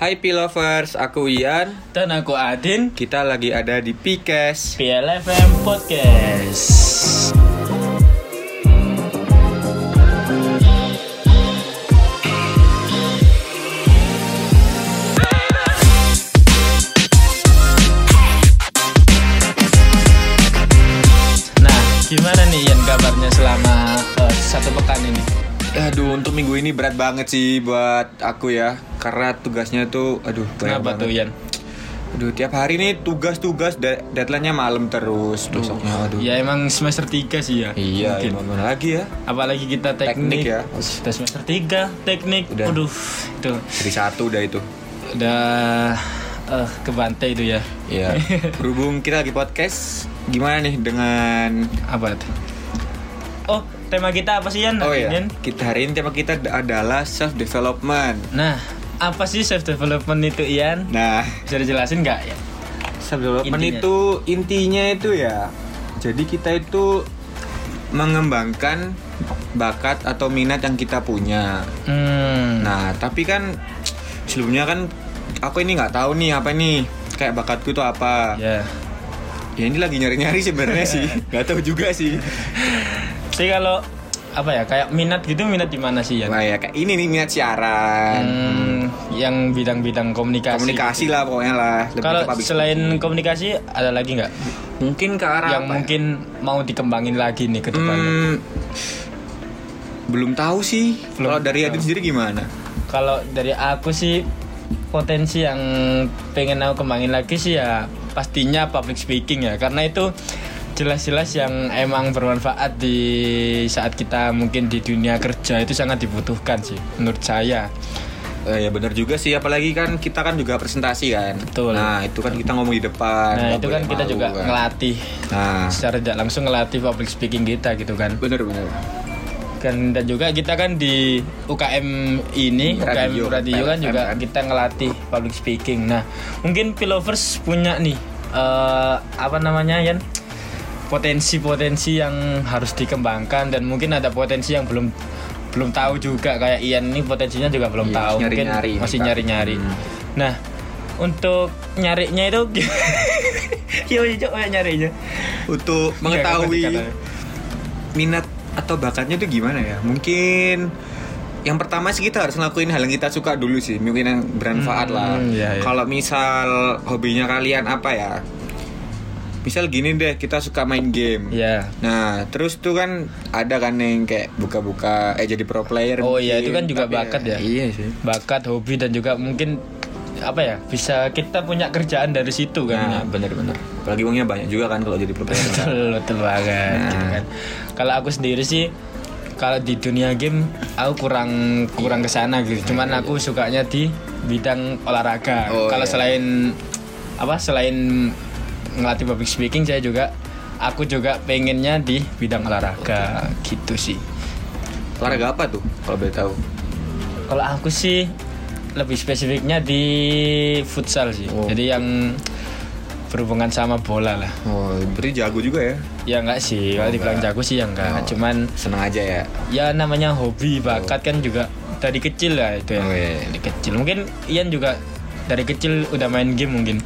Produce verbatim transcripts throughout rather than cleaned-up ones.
Hai P'Lovers, aku Ian dan aku Adin. Kita lagi ada di Pikes P-L F M Podcast. Nah, gimana nih Ian kabarnya selama uh, satu pekan ini? Aduh, untuk minggu ini berat banget sih buat aku ya. Karena tugasnya tuh, aduh, kenapa tuh Yan? Aduh, tiap hari nih tugas-tugas, deadline-nya malam terus besoknya. Aduh. Ya emang semester tiga sih ya. Iya, gimana lagi ya? Apalagi kita teknik, teknik ya. Kita semester tiga, teknik. Udah. Aduh, itu. Dari satu udah itu. Udah uh, ke bantai itu ya. Iya. Berhubung kita lagi podcast, gimana nih dengan apa itu? Oh, tema kita apa sih Yan? Oh iya. Kita hari ini tema kita adalah self development. Nah, apa sih self development itu Ian? Nah, bisa dijelasin nggak ya? Self development intinya. itu intinya itu ya. Jadi kita itu mengembangkan bakat atau minat yang kita punya. Hmm. Nah, tapi kan sebelumnya kan aku ini nggak tahu nih apa nih kayak bakatku tuh apa. Ya. Yeah. Ya ini lagi nyari-nyari sebenarnya sih. Nggak tahu juga sih. Jadi kalau apa ya, kayak minat gitu, minat di mana sih Yan? Nah, ya kayak ini nih minat siaran, hmm, yang bidang-bidang komunikasi komunikasi gitu lah pokoknya lah. Kalau selain itu, komunikasi ada lagi nggak mungkin ke arah yang apa mungkin ya? Mau dikembangin lagi nih ke depannya? Hmm, belum tahu sih. Kalau dari Adin sendiri gimana? Kalau dari aku sih potensi yang pengen aku kembangin lagi sih ya pastinya public speaking ya, karena itu jelas-jelas yang emang bermanfaat di saat kita mungkin di dunia kerja itu sangat dibutuhkan sih menurut saya. Eh, ya benar juga sih, apalagi kan kita kan juga presentasi kan. Betul. Nah itu kan kita ngomong di depan. Nah itu kan kita malu, juga kan ngelatih. Nah, secara tidak langsung ngelatih public speaking kita gitu kan. Benar-benar. Kan, dan juga kita kan di U K M ini, radio, U K M Radio kan juga kan kita ngelatih public speaking. Nah mungkin P'Lovers punya nih uh, apa namanya Yan? Potensi-potensi yang harus dikembangkan, dan mungkin ada potensi yang belum belum tahu juga kayak Ian ini potensinya juga belum iya, tahu nyari, mungkin nyari, masih kita nyari-nyari. Hmm. Nah untuk nyarinya itu yo yo nyarinya untuk mengetahui minat atau bakatnya itu gimana ya? Mungkin yang pertama sih kita harus ngelakuin hal yang kita suka dulu sih, mungkin yang bermanfaat hmm, lah. Iya, iya. Kalau misal hobinya kalian apa ya? Misal gini deh, kita suka main game. Iya. Yeah. Nah, terus tuh kan ada kan yang kayak buka-buka eh jadi pro player. Oh iya, itu kan juga bakat ya, ya. Iya sih. Bakat, hobi, dan juga mungkin apa ya? Bisa kita punya kerjaan dari situ kan. Nah, benar-benar. Apalagi uangnya banyak juga kan kalau jadi pro player. Betul, betul banget nah gitu kan. Kalau aku sendiri sih kalau di dunia game aku kurang kurang ke sana gitu. Cuman aku sukanya di bidang olahraga. Oh, kalau iya. selain apa? Selain ngelatih public speaking, saya juga aku juga pengennya di bidang olahraga. Oke, gitu sih. Olahraga apa tuh kalau boleh tahu? Kalau aku sih lebih spesifiknya di futsal sih. Oh. Jadi yang berhubungan sama bola lah. Oh, berarti jago juga ya? Ya enggak sih, kalau oh, dibilang jago sih ya enggak, oh, cuman senang aja ya. Ya namanya hobi, bakat oh kan juga dari kecil lah itu ya. Oh, iya. Dari kecil. Mungkin Ian juga dari kecil udah main game mungkin.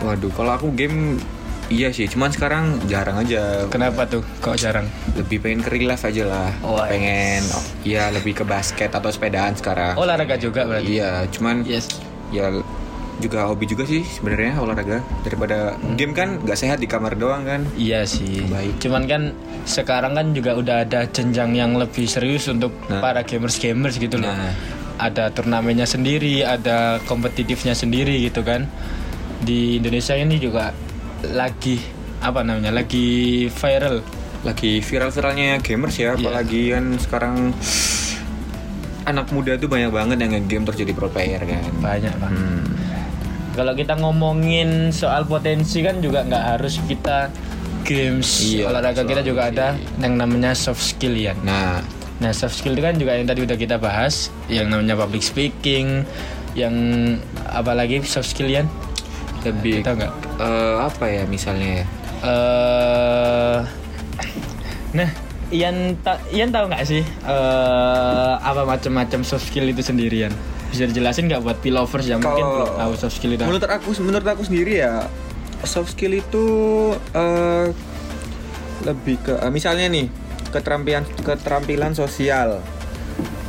Waduh, kalau aku game iya sih, cuman sekarang jarang aja. Kenapa tuh? Kok jarang? Lebih pengen ke real life aja lah. Oh, pengen yes. Ya lebih ke basket atau sepedaan sekarang. Olahraga juga berarti? Iya, cuman yes. Ya juga hobi juga sih sebenarnya olahraga. Daripada hmm. game kan gak sehat di kamar doang kan. Iya sih. Baik. Cuman kan sekarang kan juga udah ada jenjang yang lebih serius untuk nah para gamers-gamers gitu loh. Nah. Ada turnamennya sendiri, ada kompetitifnya sendiri gitu kan. Di Indonesia ini juga lagi apa namanya lagi viral, lagi viral-viralnya gamers ya, apalagi yeah kan sekarang anak muda tuh banyak banget yang nge-game terus jadi pro player kan. Banyak banget. Hmm. Kalau kita ngomongin soal potensi kan juga nggak harus kita games, iya, olahraga kita juga sih ada yang namanya soft skill ya. Nah, nah soft skill itu kan juga yang tadi udah kita bahas, yang namanya public speaking, yang apalagi soft skill ya. Lebih kita nggak uh, apa ya misalnya uh, nah Ian ta- Ian tahu nggak sih uh, apa macam-macam soft skill itu sendirian? bisa dijelasin nggak buat P'Lovers yang kalo, mungkin belum tahu soft skill itu? Menurut aku, menurut aku sendiri ya, soft skill itu uh, lebih ke uh, misalnya nih keterampilan keterampilan sosial.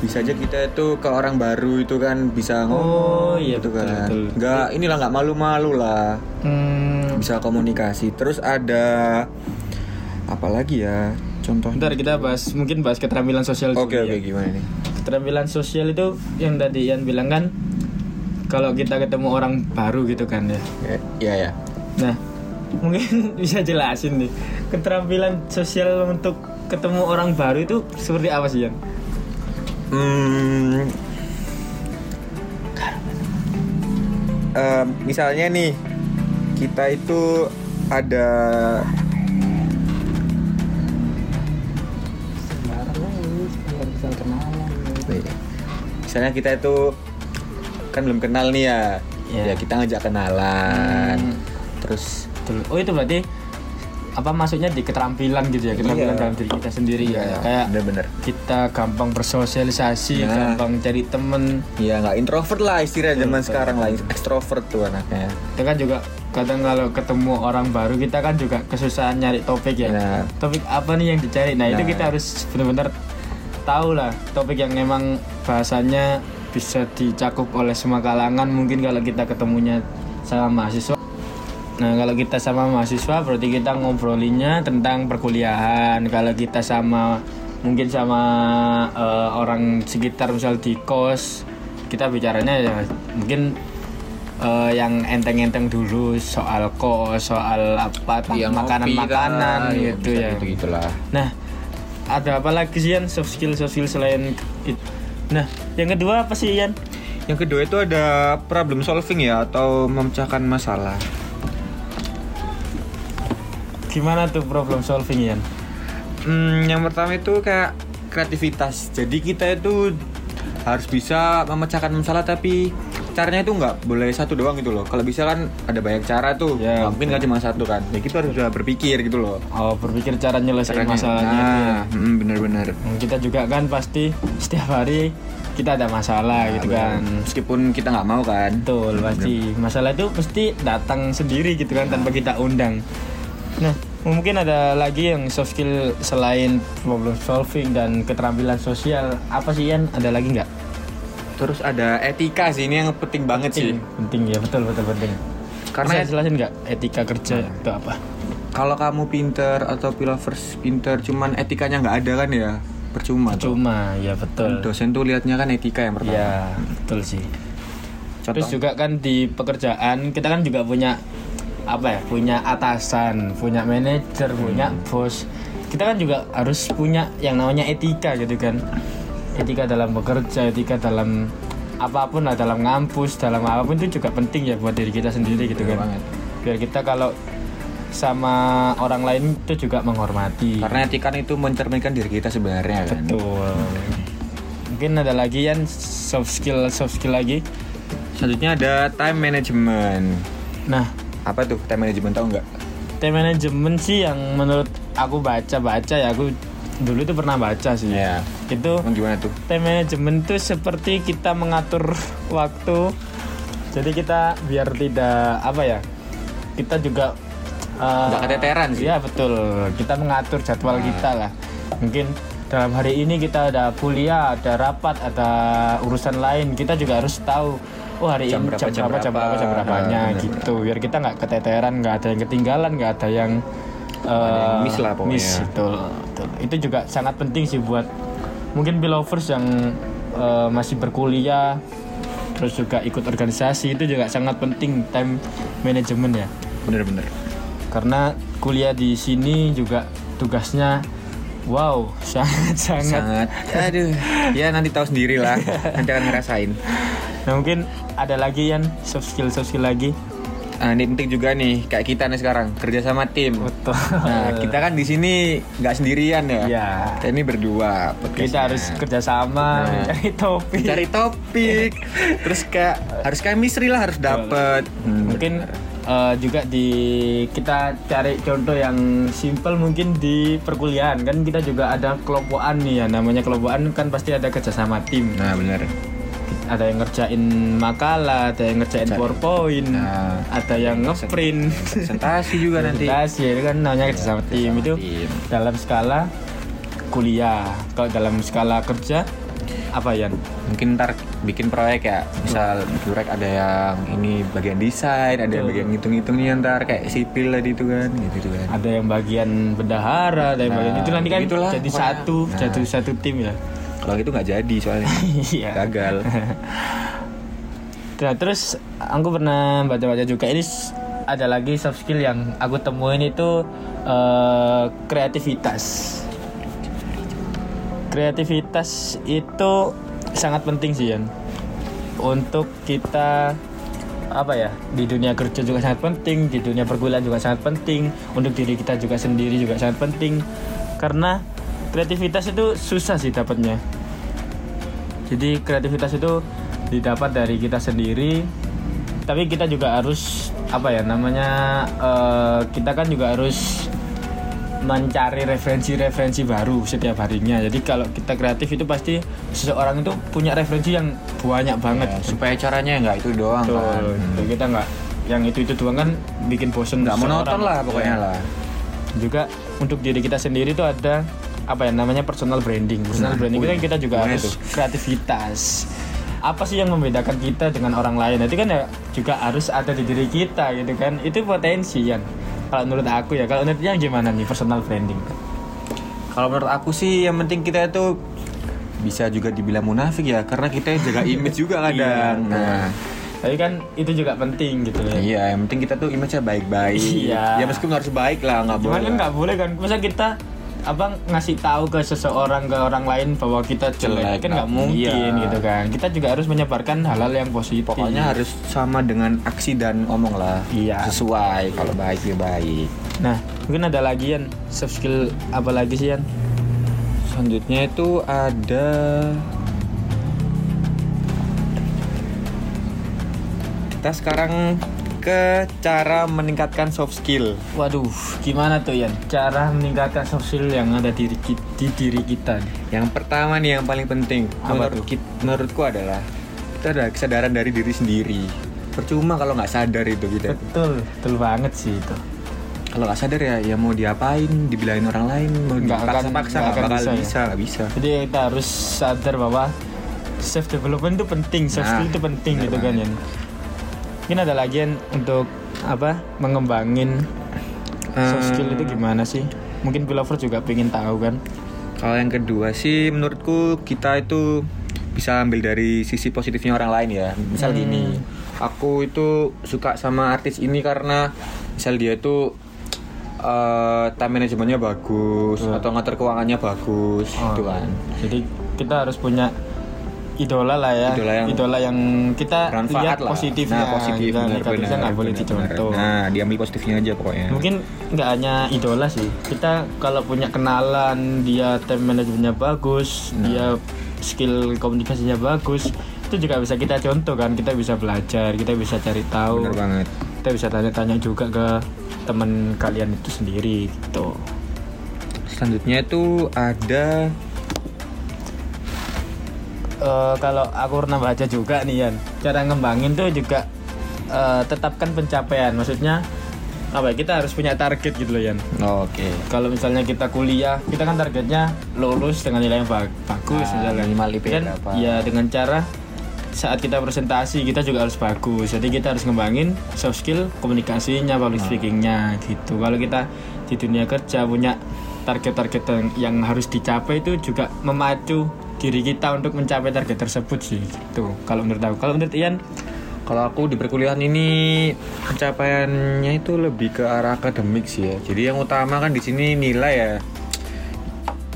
Bisa aja kita itu ke orang baru itu kan bisa ngomong, oh, iya, gitu betul, kan betul. Nggak, inilah nggak malu-malu lah, hmm. bisa komunikasi. Terus ada apa lagi ya contoh? Bentar kita bahas, mungkin bahas keterampilan sosial dulu. Oke, oke, gimana nih? Keterampilan sosial itu yang tadi Ian bilang kan, kalau kita ketemu orang baru gitu kan ya. Iya ya. Nah, mungkin bisa jelasin nih keterampilan sosial untuk ketemu orang baru itu seperti apa sih Ian? Hmm, uh, misalnya nih kita itu ada misalnya kita itu kan belum kenal nih ya, yeah. ya kita ngajak kenalan, hmm. terus oh itu berarti apa maksudnya di keterampilan gitu ya, keterampilan iya. dalam diri kita sendiri iya, ya kayak bener-bener. Kita gampang bersosialisasi, nah. gampang cari temen ya, nggak introvert lah istilahnya zaman sekarang lah, ekstrovert tuh anaknya. Kita kan juga kadang kalau ketemu orang baru kita kan juga kesusahan nyari topik ya, nah. topik apa nih yang dicari, nah, nah itu kita harus benar-benar tahu lah topik yang memang bahasanya bisa dicakup oleh semua kalangan. Mungkin kalau kita ketemunya sama mahasiswa, nah kalau kita sama mahasiswa berarti kita ngobrolinnya tentang perkuliahan. Kalau kita sama mungkin sama uh, orang sekitar misal di kos, kita bicaranya ya mungkin uh, yang enteng-enteng dulu, soal kos, soal apa, ya, makanan-makanan kan, gitu ya, gitu gitulah. Nah ada apa lagi sih Yan, soft skill soft skill selain itu? Nah yang kedua apa sih Yan? Yang kedua itu ada problem solving ya, atau memecahkan masalah. Gimana tuh problem solving, Yan? Hmm, yang pertama itu kayak kreativitas. Jadi kita itu harus bisa memecahkan masalah, tapi caranya itu nggak boleh satu doang gitu loh. Kalau bisa kan ada banyak cara tuh, ya, mungkin nggak cuma satu kan. Ya kita harus berpikir gitu loh. Oh, berpikir cara nyelesain masalahnya. Nah, ya. mm, benar-benar. Kita juga kan pasti setiap hari kita ada masalah nah, gitu kan. Meskipun kita nggak mau kan. Betul, pasti. Masalah itu pasti datang sendiri gitu kan, nah. tanpa kita undang. Nah, mungkin ada lagi yang soft skill selain problem solving dan keterampilan sosial. Apa sih Ian? Ada lagi nggak? Terus ada etika sih, ini yang penting banget penting. sih. Penting ya, betul-betul penting. Karena jelasin nggak etika kerja nah. itu apa? Kalau kamu pinter atau P'Lovers pinter, cuman etikanya nggak ada kan ya, percuma. Percuma, ya betul. Dosen tuh liatnya kan etika yang pertama. Ya, betul sih. Contoh. Terus juga kan di pekerjaan kita kan juga punya apa ya, punya atasan, punya manajer, hmm. punya bos. Kita kan juga harus punya yang namanya etika gitu kan. Etika dalam bekerja, etika dalam apapun lah, dalam ngampus, dalam apapun itu juga penting ya buat diri kita sendiri gitu ya, kan banget. Biar kita kalau sama orang lain itu juga menghormati. Karena etika itu mencerminkan diri kita sebenarnya kan. Betul. Mungkin ada lagi Yan, soft skill soft skill lagi. Selanjutnya ada time management. Nah, apa tuh time management, tahu nggak? Time management sih yang menurut aku baca-baca ya, aku dulu tuh pernah baca sih. Yeah. Itu gimana tuh? Time management tuh seperti kita mengatur waktu. Jadi kita biar tidak apa ya? Kita juga nggak uh, keteteran sih. Iya betul. Kita mengatur jadwal nah. kita lah. Mungkin dalam hari ini kita ada kuliah, ada rapat, ada urusan lain. Kita juga harus tahu. Oh hari jam ini berapa, jam berapa, jam berapa, jam berapanya berapa, gitu. Biar kita gak keteteran, gak ada yang ketinggalan, gak ada yang, uh, yang miss lah pokoknya. Miss, itu, itu. Itu juga sangat penting sih buat mungkin P'Lovers yang uh, masih berkuliah. Terus juga ikut organisasi, itu juga sangat penting time management ya. Bener-bener. Karena kuliah di sini juga tugasnya wow, sangat-sangat. Sangat. Aduh, ya nanti tahu sendiri lah. Nanti akan ngerasain. Nah mungkin ada lagi Yan, soft skill soft skill lagi. Nah ini penting juga nih, kayak kita nih sekarang kerja sama tim. Betul. Nah kita kan di sini nggak sendirian ya. Iya. Kita ini berdua. Podcastnya. Kita harus kerja sama, nah. cari topik. Cari topik. Terus kayak harus chemistry lah harus dapet. Hmm, mungkin. Uh, juga di kita cari contoh yang simple mungkin di perkuliahan kan kita juga ada kelompokan nih ya, namanya kelompokan kan pasti ada kerjasama tim. Nah benar. ada yang ngerjain makalah, ada yang ngerjain Cari. PowerPoint, nah, ada yang nge-print, presentasi juga nanti. Presentasi itu kan namanya kerja sama tim, itu dalam skala kuliah. Kalau dalam skala kerja apa ya? Mungkin ntar bikin proyek ya, misal proyek ada yang ini bagian desain, ada yang bagian hitung-hitungnya ntar kayak sipil tadi itu kan, gitu kan. Ada yang bagian bendahara, ada yang nah, bagian itu nanti kan itulah, jadi pokoknya. satu, nah. jadi satu tim ya. Kalau gitu nggak jadi soalnya, gagal. Nah, terus aku pernah baca-baca juga ini ada lagi soft skill yang aku temuin itu uh, kreativitas. Kreativitas itu sangat penting sih Yan. Untuk kita apa ya, di dunia kerja juga sangat penting, di dunia perkuliahan juga sangat penting, untuk diri kita juga sendiri juga sangat penting. Karena kreativitas itu susah sih dapatnya. Jadi kreativitas itu didapat dari kita sendiri. Tapi kita juga harus apa ya namanya uh, kita kan juga harus mencari referensi-referensi baru setiap harinya. Jadi kalau kita kreatif itu pasti seseorang itu punya referensi yang banyak banget ya, supaya caranya nggak itu doang tuh, kan. Tuh, kita nggak yang itu-itu doang kan bikin bosen. Nggak monoton lah pokoknya ya. Lah. Juga untuk diri kita sendiri itu ada apa ya namanya personal branding. Personal nah, branding itu kita juga harus itu. Kreativitas. Apa sih yang membedakan kita dengan orang lain? Nanti kan ya juga harus ada di diri kita gitu kan. Itu potensi kan. Kalau menurut aku ya, kalau menurutnya gimana nih personal branding? Kalau menurut aku sih yang penting kita itu bisa juga dibilang munafik ya, karena kita jaga image juga kadang. Iya, nah, tapi kan itu juga penting gitu ya. Iya, yang penting kita tuh image-nya baik-baik. Iya. Ya meskipun harus baik lah, nggak boleh. Cuman kan nggak boleh kan, masa kita apa ngasih tahu ke seseorang ke orang lain bahwa kita jelek, jelek kan nggak mungkin iya. Gitu kan. Kita juga harus menyebarkan hal-hal yang positif. Pokoknya harus sama dengan aksi dan omong lah. Iya. Sesuai. Kalau baik ya baik. Nah mungkin ada lagi Yan soft skill apa lagi sih Yan? Selanjutnya itu ada kita sekarang ke cara meningkatkan soft skill. Waduh, gimana tuh Yan? Cara meningkatkan soft skill yang ada di, di diri kita. Yang pertama nih yang paling penting menurut kita, menurutku adalah kita ada kesadaran dari diri sendiri. Percuma kalau nggak sadar itu kita. Betul, betul banget sih itu. Kalau nggak sadar ya, ya mau diapain, dibilangin orang lain, mau dipaksa-paksa nggak bakal bisa, bisa, nggak bisa. Jadi kita harus sadar bahwa self development itu penting, soft nah, skill itu penting gitu kan Yan. Mungkin ada lagi yang untuk apa mengembangin soft skill itu gimana sih? Mungkin P'Lovers juga pengen tahu kan? Kalau yang kedua sih menurutku kita itu bisa ambil dari sisi positifnya orang lain ya. Misal hmm. gini, aku itu suka sama artis ini karena misal dia itu uh, time manajemennya bagus uh. atau ngatur keuangannya bagus oh. gitu kan. Jadi kita harus punya idola lah ya, idola yang, idola yang kita lihat positifnya, nah, positif, nah, negatifnya nggak boleh dicontoh. Nah, diambil positifnya aja pokoknya. Mungkin nggak hanya idola sih, kita kalau punya kenalan, dia time manajemennya bagus, nah. dia skill komunikasinya bagus, itu juga bisa kita contoh kan, kita bisa belajar, kita bisa cari tahu. Bener banget. Kita bisa tanya-tanya juga ke teman kalian itu sendiri gitu. Selanjutnya itu ada Uh, kalau aku pernah baca juga nih Yan, cara ngembangin tuh juga uh, tetapkan pencapaian. Maksudnya apa ya, kita harus punya target gitu loh Yan. Oh, Oke. Okay. Kalau misalnya kita kuliah, kita kan targetnya lulus dengan nilai yang bagus nah, misalnya minimal I P berapa. Iya, dengan cara saat kita presentasi kita juga harus bagus. Jadi kita harus ngembangin soft skill komunikasinya, public speaking-nya gitu. Kalau kita di dunia kerja punya target-target yang harus dicapai itu juga memacu diri kita untuk mencapai target tersebut sih gitu. Kalau menurut aku, kalau menurut Ian, kalau aku di perkuliahan ini pencapaiannya itu lebih ke arah akademik sih ya. Jadi yang utama kan di sini nilai ya.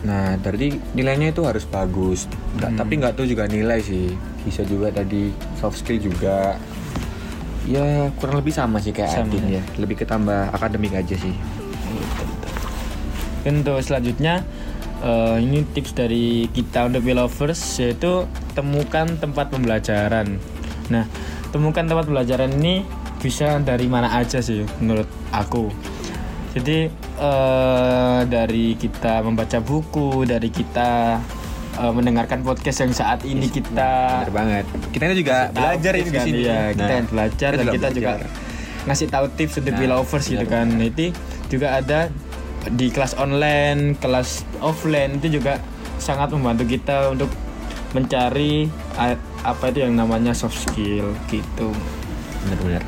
Nah, berarti nilainya itu harus bagus. Hmm. Tapi nggak tuh juga nilai sih. Bisa juga tadi soft skill juga. Ya kurang lebih sama sih kayak Adin ya. Lebih ketambah akademik aja sih. Untuk selanjutnya. Uh, ini tips dari kita untuk P'Lovers yaitu temukan tempat pembelajaran. Nah, temukan tempat pembelajaran ini bisa dari mana aja sih menurut aku. Jadi uh, dari kita membaca buku, dari kita uh, mendengarkan podcast yang saat ini yes, kita bener banget. Kita ini juga belajar ini kan, di sini. Ya, kita nah, yang belajar kita dan kita belajar. Juga ngasih tahu tips untuk nah, P'Lovers gitu kan. Itu juga ada di kelas online, kelas offline, itu juga sangat membantu kita untuk mencari apa itu yang namanya soft skill gitu. Benar-benar.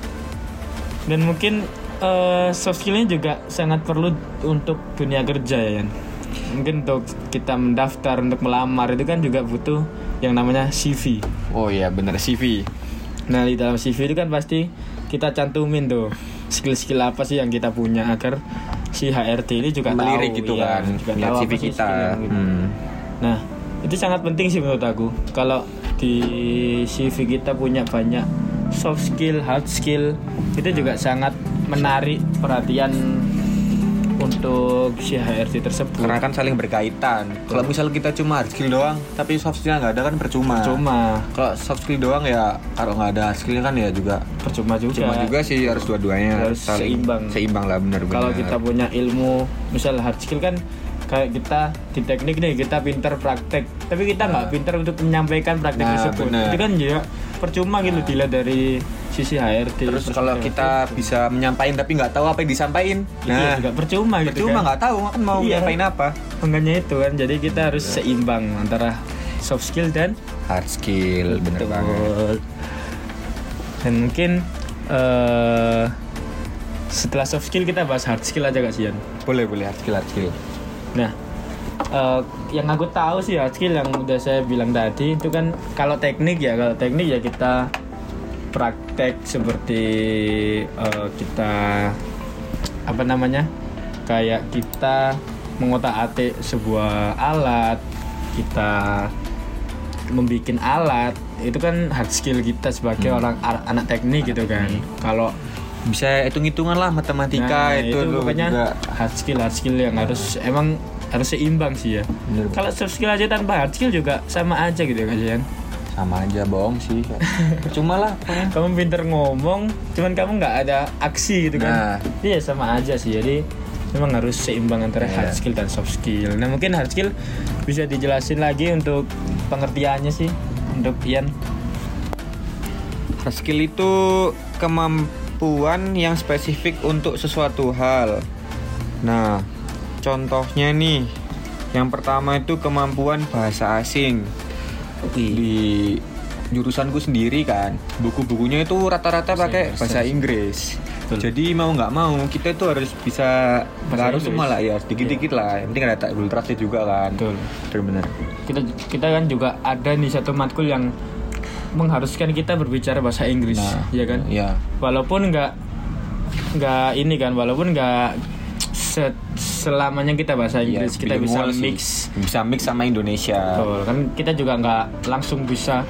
Dan mungkin uh, soft skillnya juga sangat perlu untuk dunia kerja ya. Mungkin untuk kita mendaftar, untuk melamar itu kan juga butuh yang namanya C V. Oh iya benar, C V. Nah di dalam C V itu kan pasti kita cantumin tuh skill-skill apa sih yang kita punya agar si H R D ini juga melirik tahu gitu ya, kan juga lihat C V kita gitu. hmm. Nah itu sangat penting sih menurut aku, kalau di C V kita punya banyak soft skill, hard skill, itu juga sangat menarik perhatian untuk si H R D tersebut karena kan saling berkaitan. Kalau misal kita cuma hard skill doang tapi soft skill nggak ada kan percuma. Percuma. Kalau soft skill doang ya, kalau nggak ada hard skill kan ya juga percuma juga. Percuma juga sih, harus dua-duanya harus saling seimbang. Seimbang lah, benar-benar. Kalau kita punya ilmu, misal hard skill kan kayak kita di teknik nih kita pintar praktek, tapi kita nggak nah. pintar untuk menyampaikan praktek nah, tersebut. Bener. Itu kan ya percuma gitu nah. dilihat dari sisi H R D. Terus kalau kita itu bisa menyampaikan tapi nggak tahu apa yang disampaikan, nah juga percuma gitu. Percuma nggak kan? tahu kan mau iya. nyampaikan apa. Makanya itu kan, jadi kita harus bener. seimbang antara soft skill dan hard skill. Bener betul. banget. Dan mungkin uh, setelah soft skill kita bahas hard skill aja Kak Sian. Boleh boleh hard skill hard skill. Nah, uh, yang aku tahu sih hard skill yang udah saya bilang tadi itu kan kalau teknik ya, kalau teknik ya kita praktek seperti uh, kita apa namanya kayak kita mengotak-atik sebuah alat, kita membikin alat, itu kan hard skill kita sebagai hmm. orang anak teknik anak gitu kan. Teknik. Kalau bisa hitung-hitungan lah, matematika nah, itu, itu pokoknya juga hard skill hard skill yang nah. harus emang harus seimbang sih ya. Kalau soft skill aja tanpa hard skill juga sama aja gitu ya kalian. Sama aja bohong sih. Cuma lah pokoknya. Kamu pinter ngomong, cuman kamu nggak ada aksi gitu kan. Iya nah. sama aja sih. Jadi memang harus seimbang antara yeah. hard skill dan soft skill. Nah mungkin hard skill bisa dijelasin lagi untuk pengertiannya sih untuk Ian. Hard skill itu kemampuan kemampuan yang spesifik untuk sesuatu hal. Nah, contohnya nih, yang pertama itu kemampuan bahasa asing. Di jurusanku sendiri kan, buku-bukunya itu rata-rata pakai bahasa Inggris. Betul. Jadi mau nggak mau kita itu harus bisa harus semua lah ya, sedikit-sedikit lah. Yang penting ada Google Translate juga kan. Betul. Benar-benar. Kita kita kan juga ada nih satu matkul yang mengharuskan kita berbicara bahasa Inggris, nah, ya kan? Ya. Walaupun nggak nggak ini kan, walaupun nggak se, selamanya kita bahasa Inggris, ya, kita bisa mix, sih. bisa mix sama Indonesia. Betul, kan kita juga nggak langsung bisa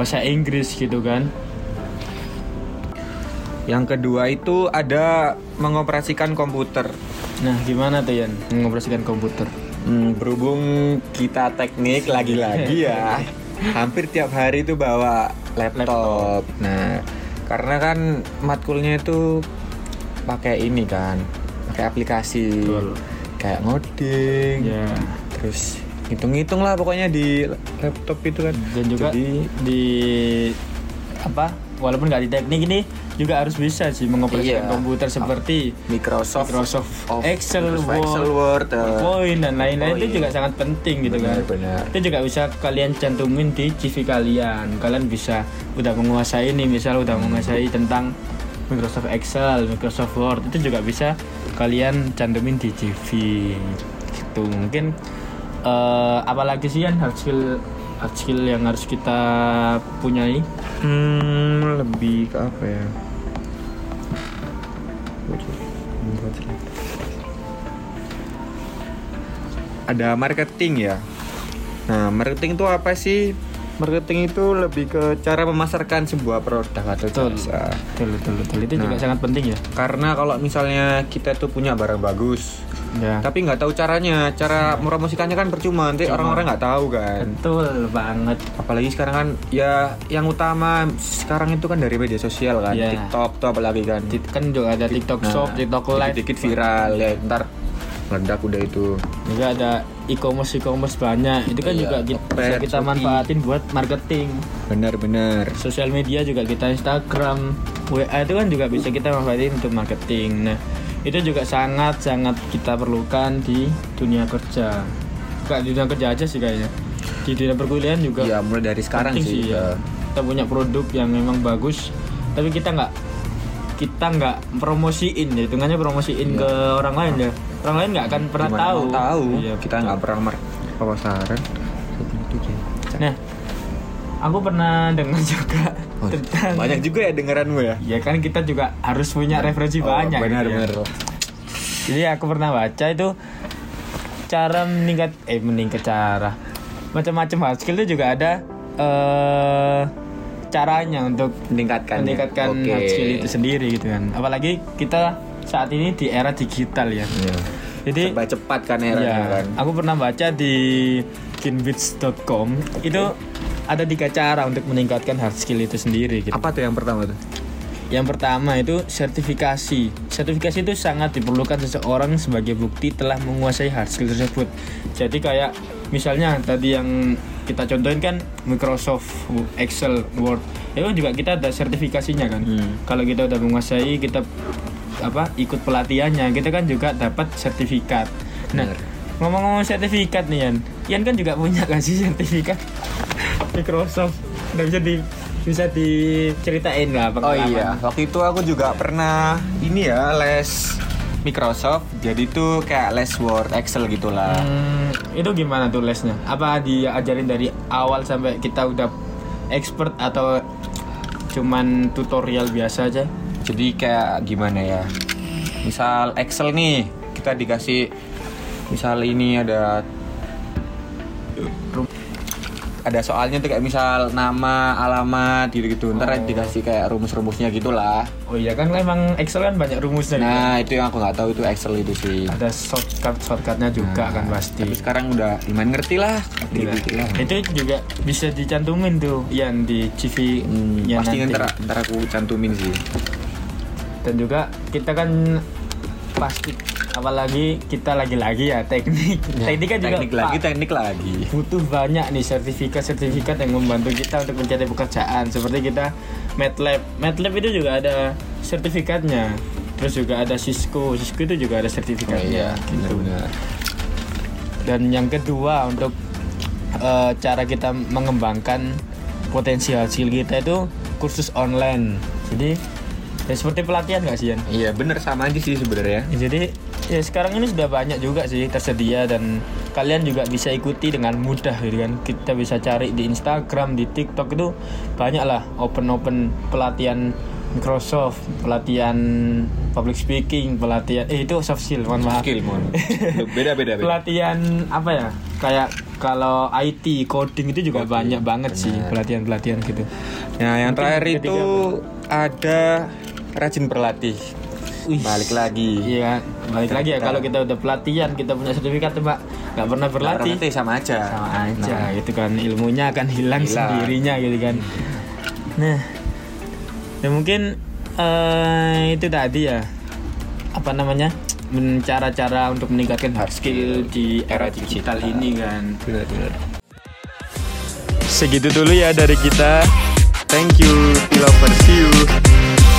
bahasa Inggris gitu kan? Yang kedua itu ada mengoperasikan komputer. Nah, gimana tuh Yan? Mengoperasikan komputer? Hmm, berhubung kita teknik lagi-lagi ya. Hampir tiap hari itu bawa laptop. laptop. Nah, karena kan matkulnya itu pakai ini kan, pakai aplikasi. Betul. Kayak ngoding. Yeah. Terus hitung-hitung lah pokoknya di laptop itu kan. Dan juga jadi, di apa? Walaupun enggak di teknik ini juga harus bisa sih mengoperasikan iya. komputer seperti Microsoft, Microsoft Excel, Microsoft Excel, Word, PowerPoint dan lain-lain. Point. Itu juga sangat penting gitu benar, kan. Benar. Itu juga bisa kalian cantumin di C V kalian. Kalian bisa udah menguasai nih, misal udah menguasai tentang Microsoft Excel, Microsoft Word, itu juga bisa kalian cantumin di C V. Gitu. Mungkin uh, apalagi sih yang hard skill hard skill yang harus kita punyai? Hmm, lebih ke apa ya? Ada marketing ya. Nah, marketing itu apa sih? Marketing itu lebih ke cara memasarkan sebuah produk atau jasa. Betul, betul, betul. Itu nah, juga sangat penting ya. Karena kalau misalnya kita tuh punya barang bagus, ya. tapi nggak tahu caranya, cara promosikannya kan percuma. Nanti Cuma. orang-orang nggak tahu kan. Betul banget. Apalagi sekarang kan, ya yang utama sekarang itu kan dari media sosial kan, ya. TikTok tuh apalagi kan. Kan juga ada TikTok Shop, nah, TikTok Live. Dikit viral, ya ntar meledak udah itu. Juga ada e-commerce e-commerce banyak. Itu kan iya, juga kita, bisa kita manfaatin buat marketing. Benar-benar. Sosial media juga kita Instagram, W A itu kan juga bisa kita manfaatin untuk marketing. Nah, itu juga sangat-sangat kita perlukan di dunia kerja. Bukan di dunia kerja aja sih kayaknya. Di dunia perkuliahan juga. Iya, mulai dari sekarang sih. sih ya. Kita punya produk yang memang bagus, tapi kita nggak kita nggak promosiin, ya hitungannya promosiin ya. Ke orang lain ya. Orang lain nggak akan pernah Dimana tahu. tahu. Iya, kita nggak pernah mer- pasaran. Nah, aku pernah dengar juga oh, tentang banyak juga ya dengaranmu ya. Iya kan kita juga harus punya referensi oh, banyak. Benar-benar. Ya. Benar. Jadi aku pernah baca itu cara meningkat eh meningkat cara macam-macam hard skill itu juga ada. Uh, caranya untuk meningkatkan meningkatkan okay. hard skill itu sendiri gitu kan. Apalagi kita saat ini di era digital ya. Yeah. Jadi serba cepat kan era ya, kan. Aku pernah baca di kinvids dot com okay. itu ada tiga cara untuk meningkatkan hard skill itu sendiri gitu. Apa tuh yang pertama tuh? Yang pertama itu sertifikasi. Sertifikasi itu sangat diperlukan seseorang sebagai bukti telah menguasai hard skill tersebut. Jadi kayak misalnya tadi yang kita contohin kan Microsoft Excel Word. Itu ya, juga kita ada sertifikasinya kan. Hmm. Kalau kita udah menguasai, kita apa ikut pelatihannya, kita kan juga dapat sertifikat. Nah, ngomong-ngomong sertifikat nih Yan. Yan kan juga punya kasih sertifikat Microsoft. Udah bisa di bisa diceritain lah pengalaman. Oh iya, waktu itu aku juga pernah ini ya les Microsoft. Jadi tuh kayak les Word, Excel gitulah. Hmm, itu gimana tuh lesnya? Apa diajarin dari awal sampai kita udah expert atau cuman tutorial biasa aja? Jadi kayak gimana ya? Misal Excel nih, kita dikasih misal ini ada ada soalnya tuh kayak misal nama, alamat gitu-gitu. Ntar oh. dikasih kayak rumus-rumusnya gitulah. Oh iya kan emang Excel kan banyak rumusnya. Nah gitu. Itu yang aku nggak tahu itu Excel itu sih. Ada shortcut-shortcutnya juga nah, kan pasti. Tapi sekarang udah lumayan ngerti lah. Ngerti lah. Itu juga bisa dicantumin tuh yang di C V. Hmm, ya pasti nanti. Ntar, ntar aku cantumin sih. Dan juga kita kan pasti apalagi kita lagi-lagi ya teknik ya, teknik kan teknik juga lagi, teknik lagi butuh banyak nih sertifikat-sertifikat yang membantu kita untuk mencari pekerjaan seperti kita MATLAB MATLAB itu juga ada sertifikatnya, terus juga ada Cisco Cisco itu juga ada sertifikatnya. Oh, iya, gitu. Benar. Dan yang kedua untuk uh, cara kita mengembangkan potensi hasil kita itu kursus online. Jadi ya seperti pelatihan nggak sih Yan? Iya bener sama aja sih sebenarnya. Jadi ya sekarang ini sudah banyak juga sih tersedia dan kalian juga bisa ikuti dengan mudah gitu kan. Kita bisa cari di Instagram, di TikTok itu banyak lah open-open pelatihan Microsoft, pelatihan public speaking, pelatihan eh itu soft skill mohon maaf. Skill mohon. Beda-beda. Pelatihan apa ya? Kayak kalau I T coding itu juga okay, banyak banget bener. Sih pelatihan-pelatihan gitu. Nah yang mungkin terakhir itu ada rajin berlatih. Wih, balik lagi iya balik lagi ya. Kalau kita udah pelatihan kita punya sertifikat mbak nggak pernah berlatih nggak sama aja sama aja nah. Gitu kan ilmunya akan hilang, hilang sendirinya gitu kan. Nah ya mungkin uh, itu tadi ya apa namanya cara-cara untuk meningkatkan hard skill di era digital ini kan. Benar-benar segitu dulu ya dari kita. Thank you P'Lovers, see you.